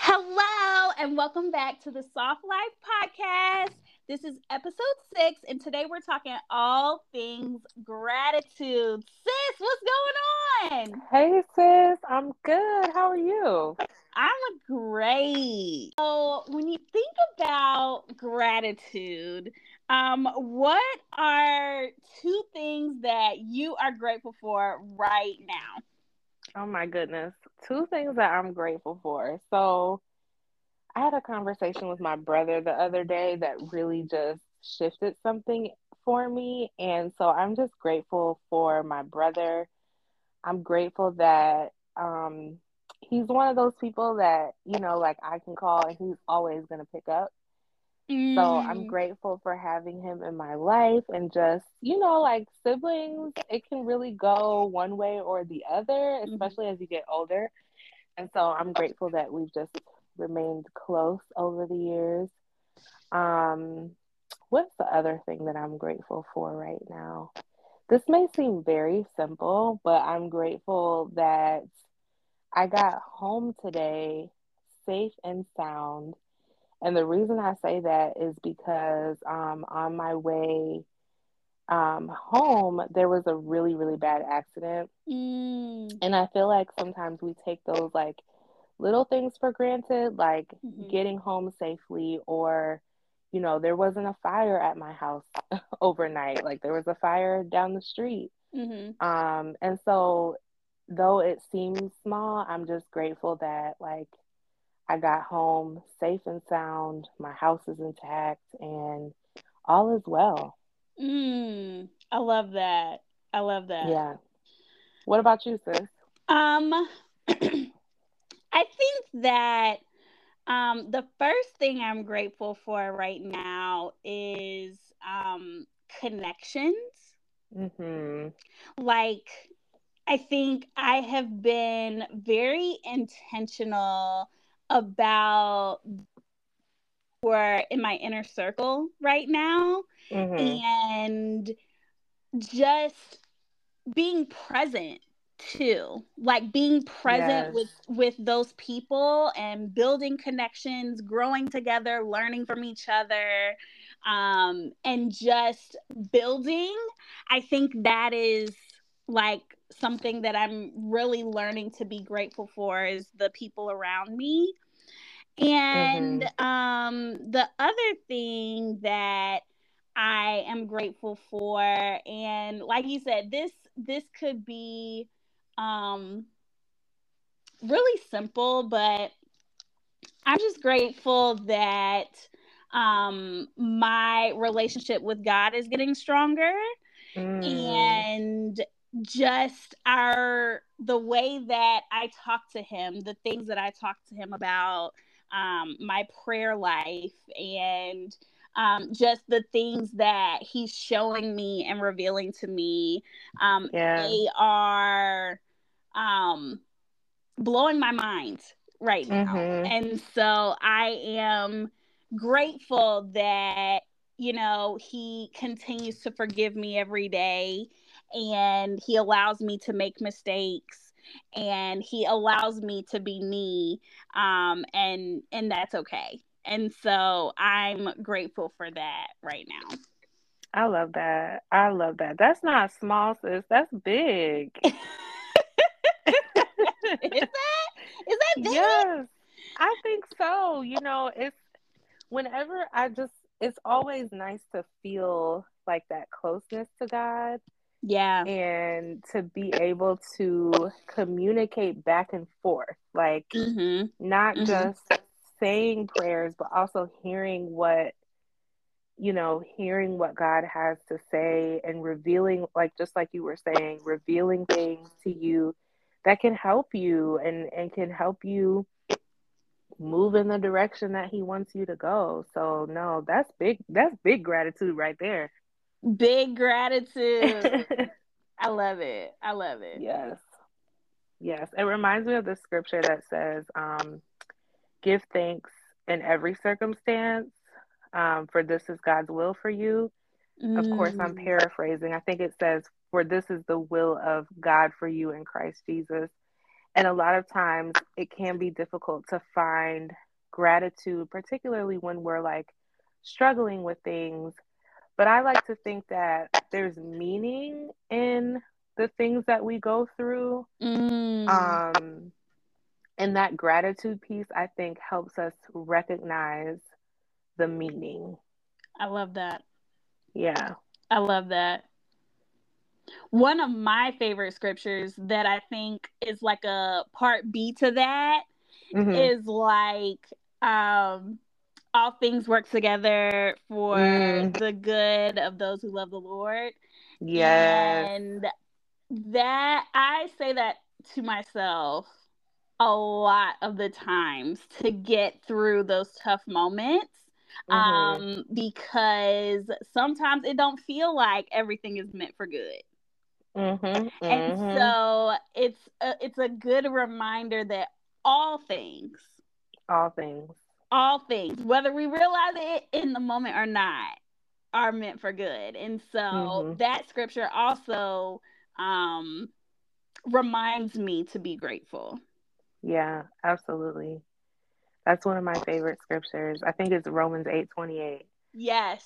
Hello, and welcome back to the Soft Life Podcast. This is episode 6, and today we're talking all things gratitude. Sis, what's going on? Hey, sis. I'm good. How are you? I'm great. So when you think about gratitude, what are 2 things that you are grateful for right now? Oh my goodness. 2 things that I'm grateful for. So I had a conversation with my brother the other day that really just shifted something for me. And so I'm just grateful for my brother. I'm grateful that he's one of those people that, you know, like I can call and he's always going to pick up. Mm. So I'm grateful for having him in my life and just, you know, like siblings, it can really go one way or the other, especially as you get older. And so I'm grateful that we've just remained close over the years. What's the other thing that I'm grateful for right now? This may seem very simple, but I'm grateful that I got home today safe and sound. And the reason I say that is because on my way home, there was a really, really bad accident. Mm. And I feel like sometimes we take those like little things for granted, like getting home safely, or, you know, there wasn't a fire at my house overnight. Like there was a fire down the street. Mm-hmm. And so though it seems small, I'm just grateful that like I got home safe and sound, my house is intact, and all is well. Mm, I love that. I love that. Yeah. What about you, sis? I think that the first thing I'm grateful for right now is connections. Mm-hmm. Like, I think I have been very intentional about we're in my inner circle right now, and just being present too, like being present with those people and building connections, growing together, learning from each other, and just building. I think that is like something that I'm really learning to be grateful for is the people around me. And the other thing that I am grateful for, and like you said, this could be really simple, but I'm just grateful that my relationship with God is getting stronger, and just the way that I talk to him, the things that I talk to him about, my prayer life, and just the things that he's showing me and revealing to me, they are blowing my mind right now. And so I am grateful that, you know, he continues to forgive me every day. And he allows me to make mistakes, and he allows me to be me, and that's okay. And so I'm grateful for that right now. I love that. I love that. That's not small, sis. That's big. Is that big? Yes, I think so. You know, it's whenever it's always nice to feel like that closeness to God. Yeah. And to be able to communicate back and forth, like not just saying prayers, but also hearing what God has to say, and revealing, like, just like you were saying, revealing things to you that can help you and can help you move in the direction that he wants you to go. So no, that's big. That's big gratitude right there. Big gratitude. I love it. I love it. Yes. Yes. It reminds me of the scripture that says, give thanks in every circumstance, for this is God's will for you. Of course, I'm paraphrasing. I think it says, for this is the will of God for you in Christ Jesus. And a lot of times it can be difficult to find gratitude, particularly when we're like struggling with things. But I like to think that there's meaning in the things that we go through. And that gratitude piece, I think, helps us recognize the meaning. I love that. Yeah. I love that. One of my favorite scriptures that I think is like a part B to that is like, all things work together for the good of those who love the Lord. Yes. And that, I say that to myself a lot of the times to get through those tough moments. Because sometimes it don't feel like everything is meant for good. And so it's a good reminder that all things, whether we realize it in the moment or not, are meant for good. And so that scripture also reminds me to be grateful. Yeah, absolutely. That's one of my favorite scriptures. I think it's Romans 8:28. Yes.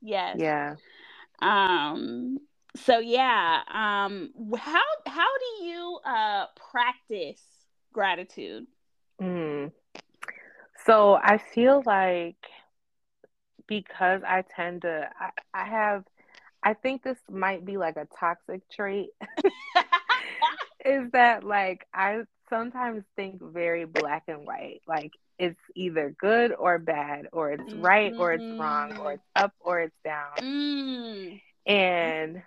Yes. Yeah. So yeah. How do you practice gratitude? So I feel like because I tend to, I think this might be like a toxic trait. Is that like I sometimes think very black and white, like it's either good or bad, or it's right or it's wrong, or it's up or it's down. And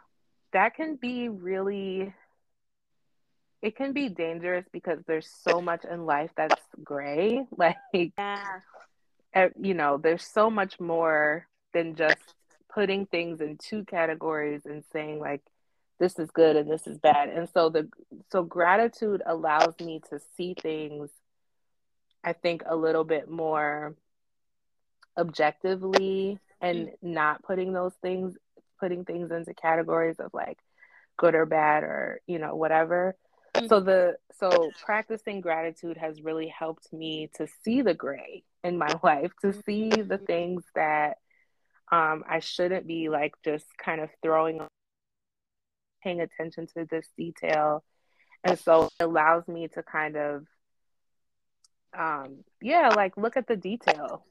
that can be really, it can be dangerous because there's so much in life that's gray. Like, you know, there's so much more than just putting things in two categories and saying like, this is good and this is bad. And so gratitude allows me to see things, I think, a little bit more objectively, and not putting things into categories of like good or bad or, you know, whatever. So practicing gratitude has really helped me to see the gray in my life, to see the things that I shouldn't be like just kind of paying attention to this detail. And so it allows me to kind of like look at the detail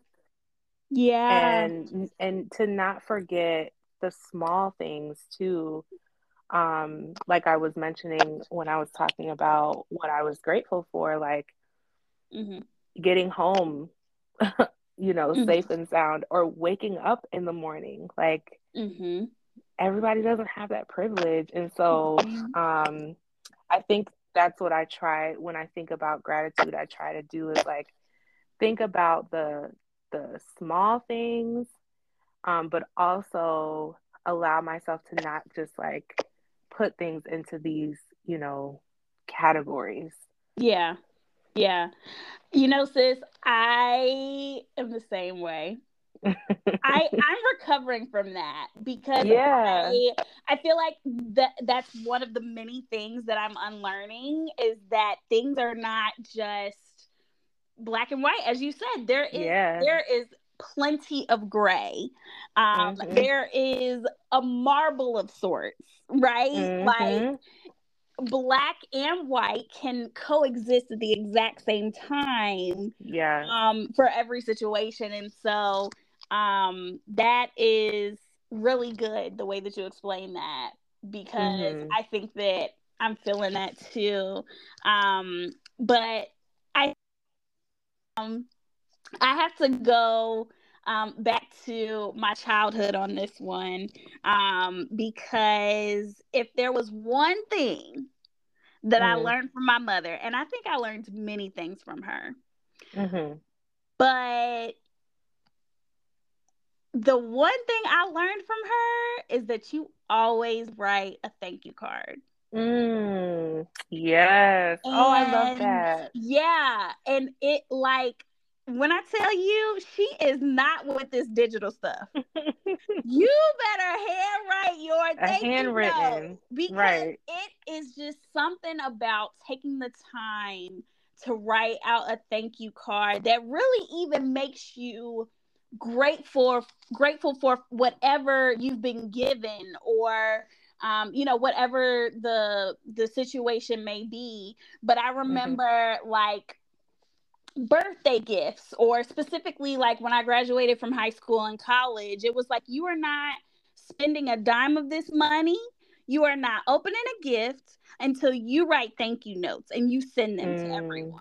and to not forget the small things too. Like I was mentioning when I was talking about what I was grateful for, like getting home you know, safe and sound, or waking up in the morning, like everybody doesn't have that privilege. And so I think that's what I try when I think about gratitude. I try to do is like think about the small things, but also allow myself to not just like put things into these, you know, categories. Yeah. Yeah. You know, sis, I am the same way. I'm recovering from that because I feel like that's one of the many things that I'm unlearning, is that things are not just black and white. As you said, there is plenty of gray. There is a marble of sorts, right? Like black and white can coexist at the exact same time. Yeah. For every situation. And so that is really good, the way that you explain that, because I think that I'm feeling that too. But I have to go back to my childhood on this one, because if there was one thing that I learned from my mother, and I think I learned many things from her, but the one thing I learned from her is that you always write a thank you card. Yes. And, I love that. Yeah. And it like when I tell you, she is not with this digital stuff. You better handwrite your thank handwritten notes, because right. It is just something about taking the time to write out a thank you card that really even makes you grateful for whatever you've been given, or whatever the situation may be. But I remember like birthday gifts, or specifically like when I graduated from high school and college, it was like, you are not spending a dime of this money. You are not opening a gift until you write thank you notes and you send them to everyone.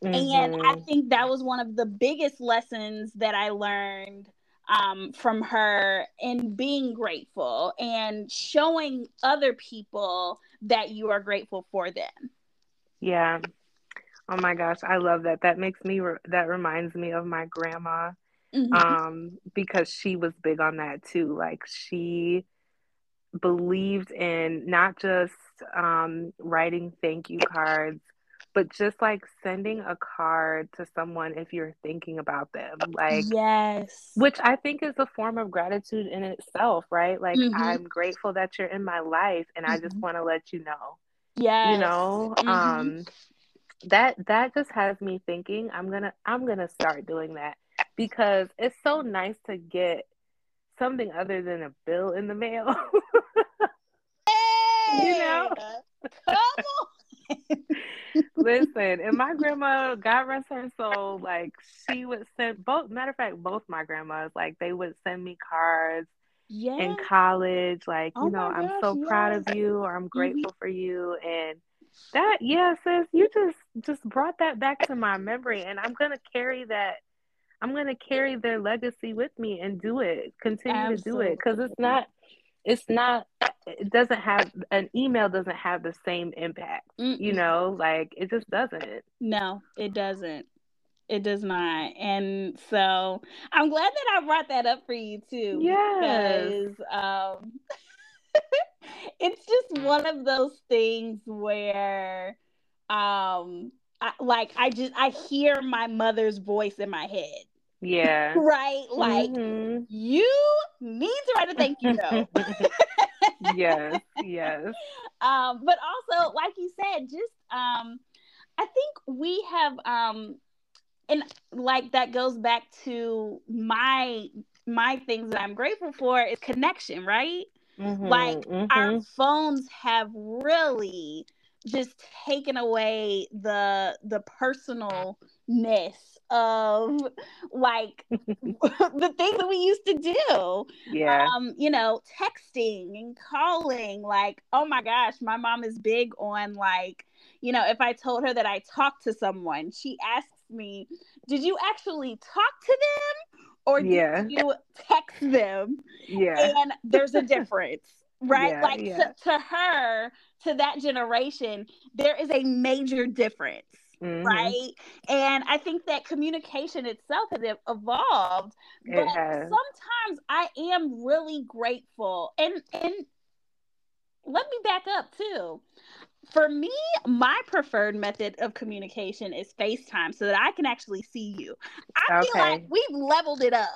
And I think that was one of the biggest lessons that I learned from her, in being grateful and showing other people that you are grateful for them. Yeah. Oh my gosh, I love that. That makes me, that reminds me of my grandma, because she was big on that too. Like, she believed in not just writing thank you cards, but just like sending a card to someone if you're thinking about them. Like, yes, which I think is a form of gratitude in itself, right? Like, I'm grateful that you're in my life, and I just want to let you know. Yeah, you know, that just has me thinking, I'm gonna start doing that, because it's so nice to get something other than a bill in the mail. Hey, you know, come on. Listen, and my grandma, God rest her soul, like, she would send both my grandmas, like, they would send me cards in college, like, you know, gosh, I'm so proud of you, or I'm grateful for you. And that, yeah, sis, you just brought that back to my memory, and I'm going to carry their legacy with me and do it, continue to do it. Cause an email doesn't have the same impact, you know, like, it just doesn't. No, it doesn't. It does not. And so I'm glad that I brought that up for you too. Yes. Because, it's just one of those things where, I hear my mother's voice in my head. Yeah. Right? Like, you need to write a thank you note. Yes, yes. But also, like you said, just, I think we have, and like, that goes back to my things that I'm grateful for is connection, right? Like, our phones have really just taken away the personalness of, like, the things that we used to do. Yeah. Texting and calling, like, oh my gosh, my mom is big on, like, you know, if I told her that I talked to someone, she asks me, did you actually talk to them? Or do you text them? Yeah. And there's a difference, right? Yeah, like, to her, to that generation, there is a major difference, right? And I think that communication itself has evolved. But sometimes I am really grateful. And let me back up, too. For me, my preferred method of communication is FaceTime, so that I can actually see you. I feel like we've leveled it up.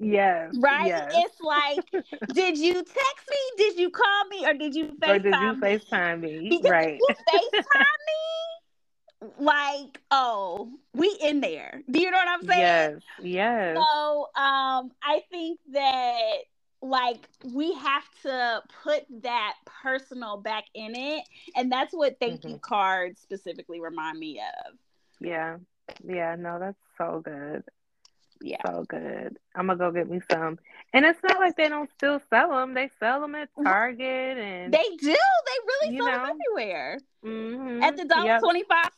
Yes. Right? Yes. It's like, did you text me? Did you call me? Or did you FaceTime me? Because right. If you FaceTime me, like, oh, we in there. Do you know what I'm saying? Yes. Yes. So I think that, like, we have to put that personal back in it, and that's what thank you cards specifically remind me of. Yeah No, that's so good. I'm gonna go get me some. And it's not like they don't still sell them. They sell them at Target, and they do, they really sell them everywhere, at the $1.25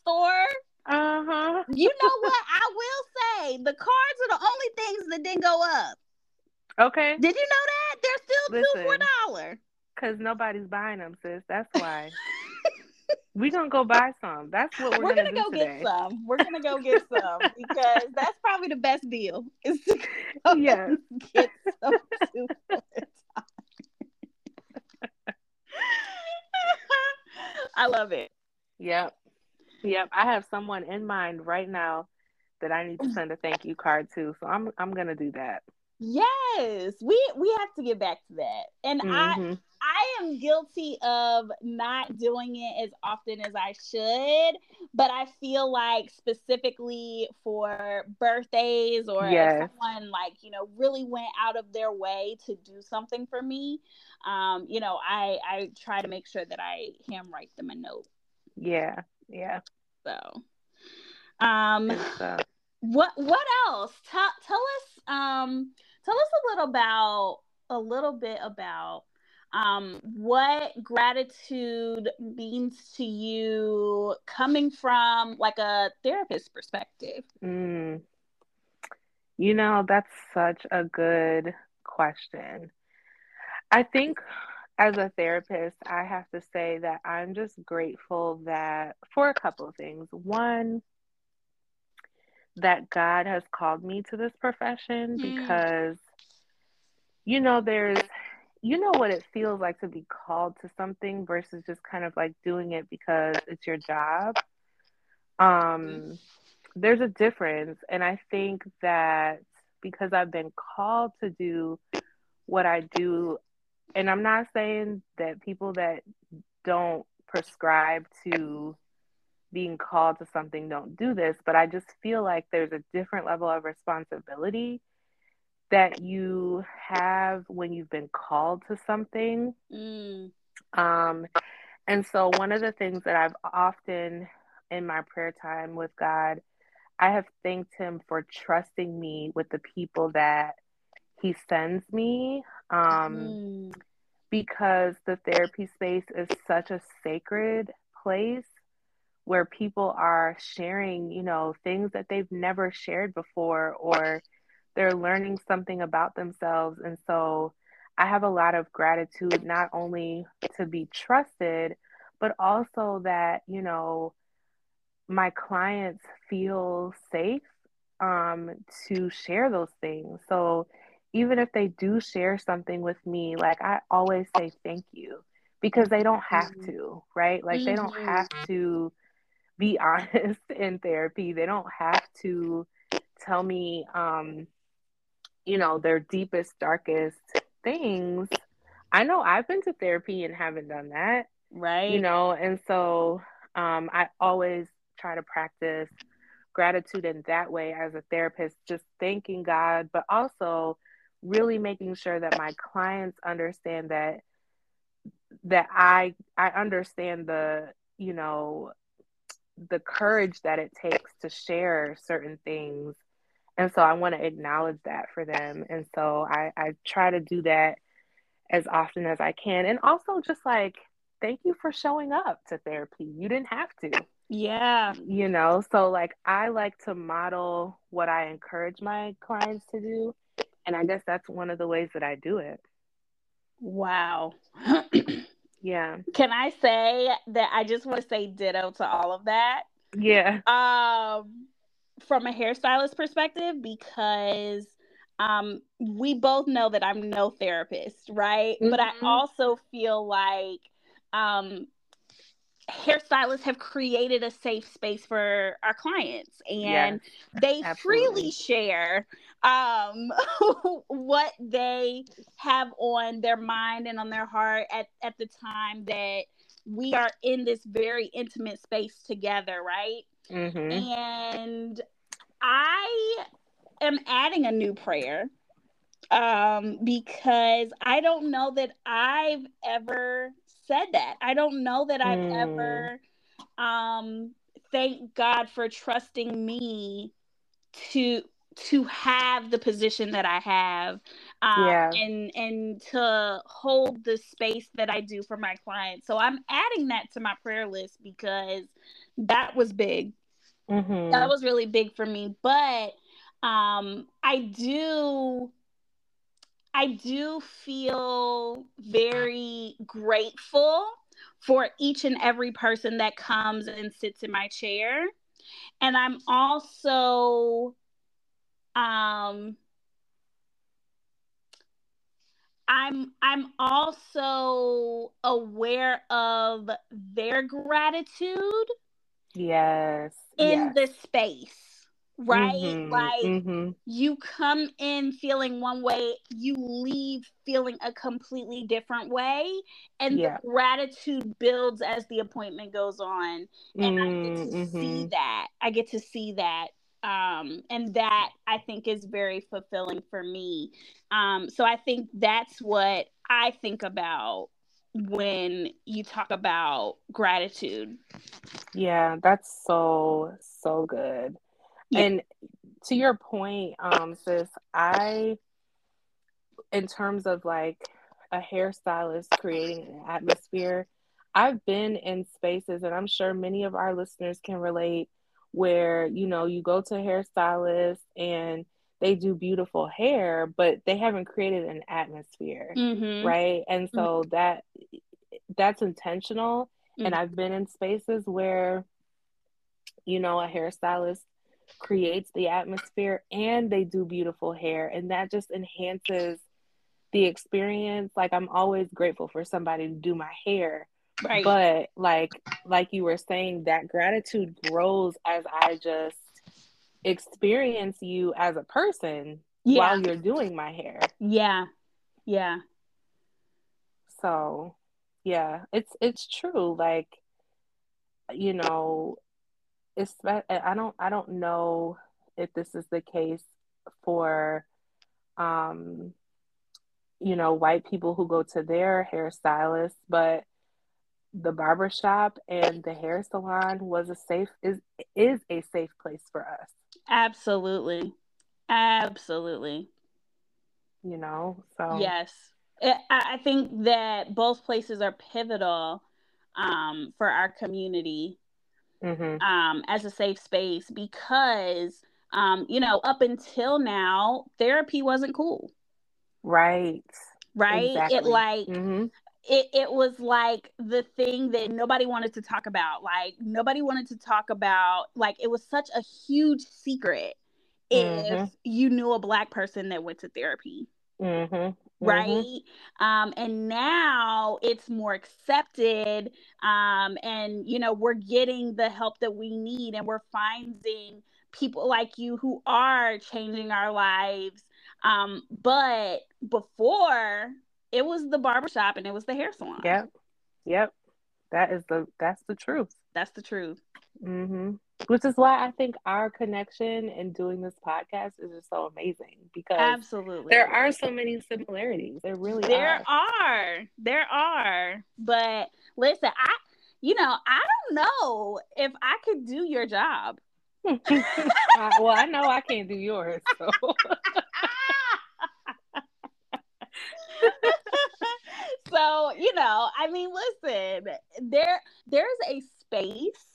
store. You know what, I will say, the cards are the only things that didn't go up. Okay. Did you know that? They're still $2 for $1. Because nobody's buying them, sis. That's why. We're going to go buy some. That's what we're going to do today. We're going to go get some. Because that's probably the best deal. Is to go get some $2 for $1. I love it. Yep. I have someone in mind right now that I need to send a thank you card to. So I'm gonna do that. Yes, we have to get back to that. And I am guilty of not doing it as often as I should, but I feel like specifically for birthdays or if someone like, you know, really went out of their way to do something for me, you know, I try to make sure that I handwrite them a note. Yeah. Yeah. So, what else? Tell us a little bit about what gratitude means to you coming from like a therapist perspective. You know, that's such a good question. I think as a therapist, I have to say that I'm just grateful that for a couple of things. One, that God has called me to this profession because, you know, you know what it feels like to be called to something versus just kind of like doing it because it's your job. There's a difference. And I think that because I've been called to do what I do, and I'm not saying that people that don't prescribe to being called to something don't do this, but I just feel like there's a different level of responsibility that you have when you've been called to something. And so one of the things that I've often in my prayer time with God, I have thanked him for trusting me with the people that he sends me, because the therapy space is such a sacred place where people are sharing, you know, things that they've never shared before, or they're learning something about themselves. And so I have a lot of gratitude, not only to be trusted, but also that, you know, my clients feel safe to share those things. So even if they do share something with me, like I always say thank you, because they don't have to, right? Like they don't have to be honest in therapy. They don't have to tell me, you know, their deepest, darkest things. I know I've been to therapy and haven't done that. Right. You know, and so I always try to practice gratitude in that way as a therapist, just thanking God, but also really making sure that my clients understand that I understand the, you know, the courage that it takes to share certain things. And so I want to acknowledge that for them. And so I try to do that as often as I can. And also just like, thank you for showing up to therapy. You didn't have to. Yeah. You know, so like, I like to model what I encourage my clients to do. And I guess that's one of the ways that I do it. Wow. Yeah. Can I say that I just want to say ditto to all of that? Yeah. From a hairstylist perspective, because we both know that I'm no therapist, right? But I also feel like hairstylists have created a safe space for our clients, and they freely share what they have on their mind and on their heart at the time that we are in this very intimate space together, right? And I am adding a new prayer because I don't know that I've ever said that. I don't know that I've ever thanked God for trusting me to have the position that I have, and to hold the space that I do for my clients. So I'm adding that to my prayer list because that was big. That was really big for me. But I do feel very grateful for each and every person that comes and sits in my chair. And I'm also I'm also aware of their gratitude in the space, right? Mm-hmm, like mm-hmm. You come in feeling one way, you leave feeling a completely different way, and the gratitude builds as the appointment goes on, and I get to see that. I get to see that, and that I think is very fulfilling for me. So I think that's what I think about when you talk about gratitude. Yeah, that's so good. Yeah. And to your point, sis, in terms of like a hairstylist creating an atmosphere, I've been in spaces, and I'm sure many of our listeners can relate, where, you know, you go to a hairstylist and they do beautiful hair, but they haven't created an atmosphere, mm-hmm. right? And so mm-hmm. that's intentional. Mm-hmm. And I've been in spaces where, you know, a hairstylist creates the atmosphere and they do beautiful hair, and that just enhances the experience. Like, I'm always grateful for somebody to do my hair, right? But like you were saying, that gratitude grows as I just experience you as a person while you're doing my hair. Yeah So yeah, it's true. Like, you know, I don't know if this is the case for you know, white people who go to their hairstylist, but the barbershop and the hair salon is a safe place for us. Absolutely. You know, so yes, I think that both places are pivotal for our community. Mm-hmm. As a safe space, because you know, up until now, therapy wasn't cool, right? Exactly. It like mm-hmm. it was like the thing that nobody wanted to talk about. Like, nobody wanted to talk about, like, it was such a huge secret mm-hmm. if you knew a Black person that went to therapy. Mm-hmm. Right. Mm-hmm. And now it's more accepted. And, you know, we're getting the help that we need, and we're finding people like you who are changing our lives. But before, it was the barbershop and it was the hair salon. Yep. That's the truth. That's the truth. Mm-hmm. Which is why I think our connection and doing this podcast is just so amazing, because absolutely there are so many similarities. There really are. But listen, I don't know if I could do your job. Well, I know I can't do yours. So. So, you know, I mean, listen, there's a space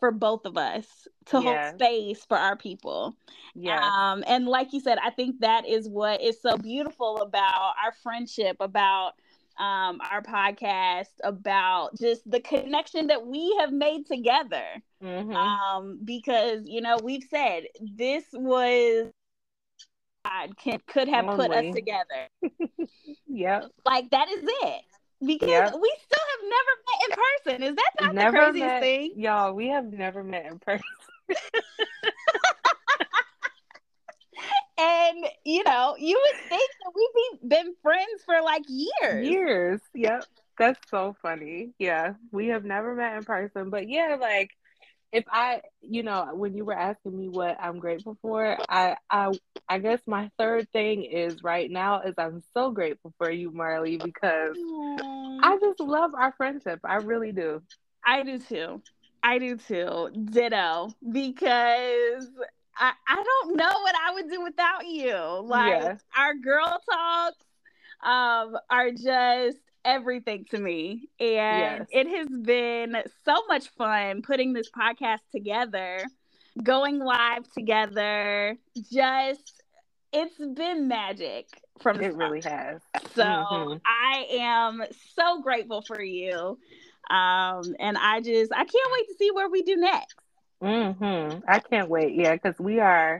for both of us to hold space for our people. And like you said, I think that is what is so beautiful about our friendship, about our podcast, about just the connection that we have made together. Mm-hmm. Because, you know, we've said this was God could have Lonely. Put us together. Yep. Like, that is it. Because we still have never met in person. Is that not never the craziest thing? Y'all, we have never met in person. And, you know, you would think that we've been friends for like years. Yep. That's so funny. Yeah, we have never met in person. But yeah, like, if I, you know, when you were asking me what I'm grateful for, I guess my third thing is right now is I'm so grateful for you, Marlee, because I just love our friendship. I really do. I do too. Ditto. Because I don't know what I would do without you. Like, our girl talks are just everything to me, and it has been so much fun putting this podcast together, going live together. Just, it's been magic from the start. Really has. So mm-hmm. I am so grateful for you, and I can't wait to see where we do next. Mm-hmm. I can't wait, because we're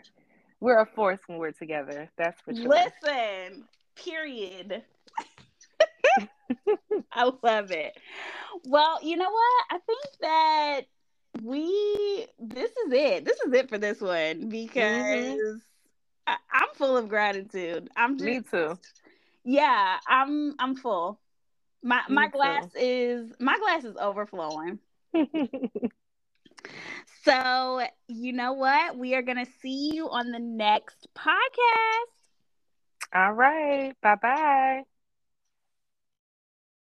a force when we're together. That's for sure. Listen, period. I love it. Well, you know what? I think that This is it for this one, because I'm full of gratitude. Me too. Yeah, I'm full. My glass is overflowing. So, you know what? We are going to see you on the next podcast. All right. Bye-bye.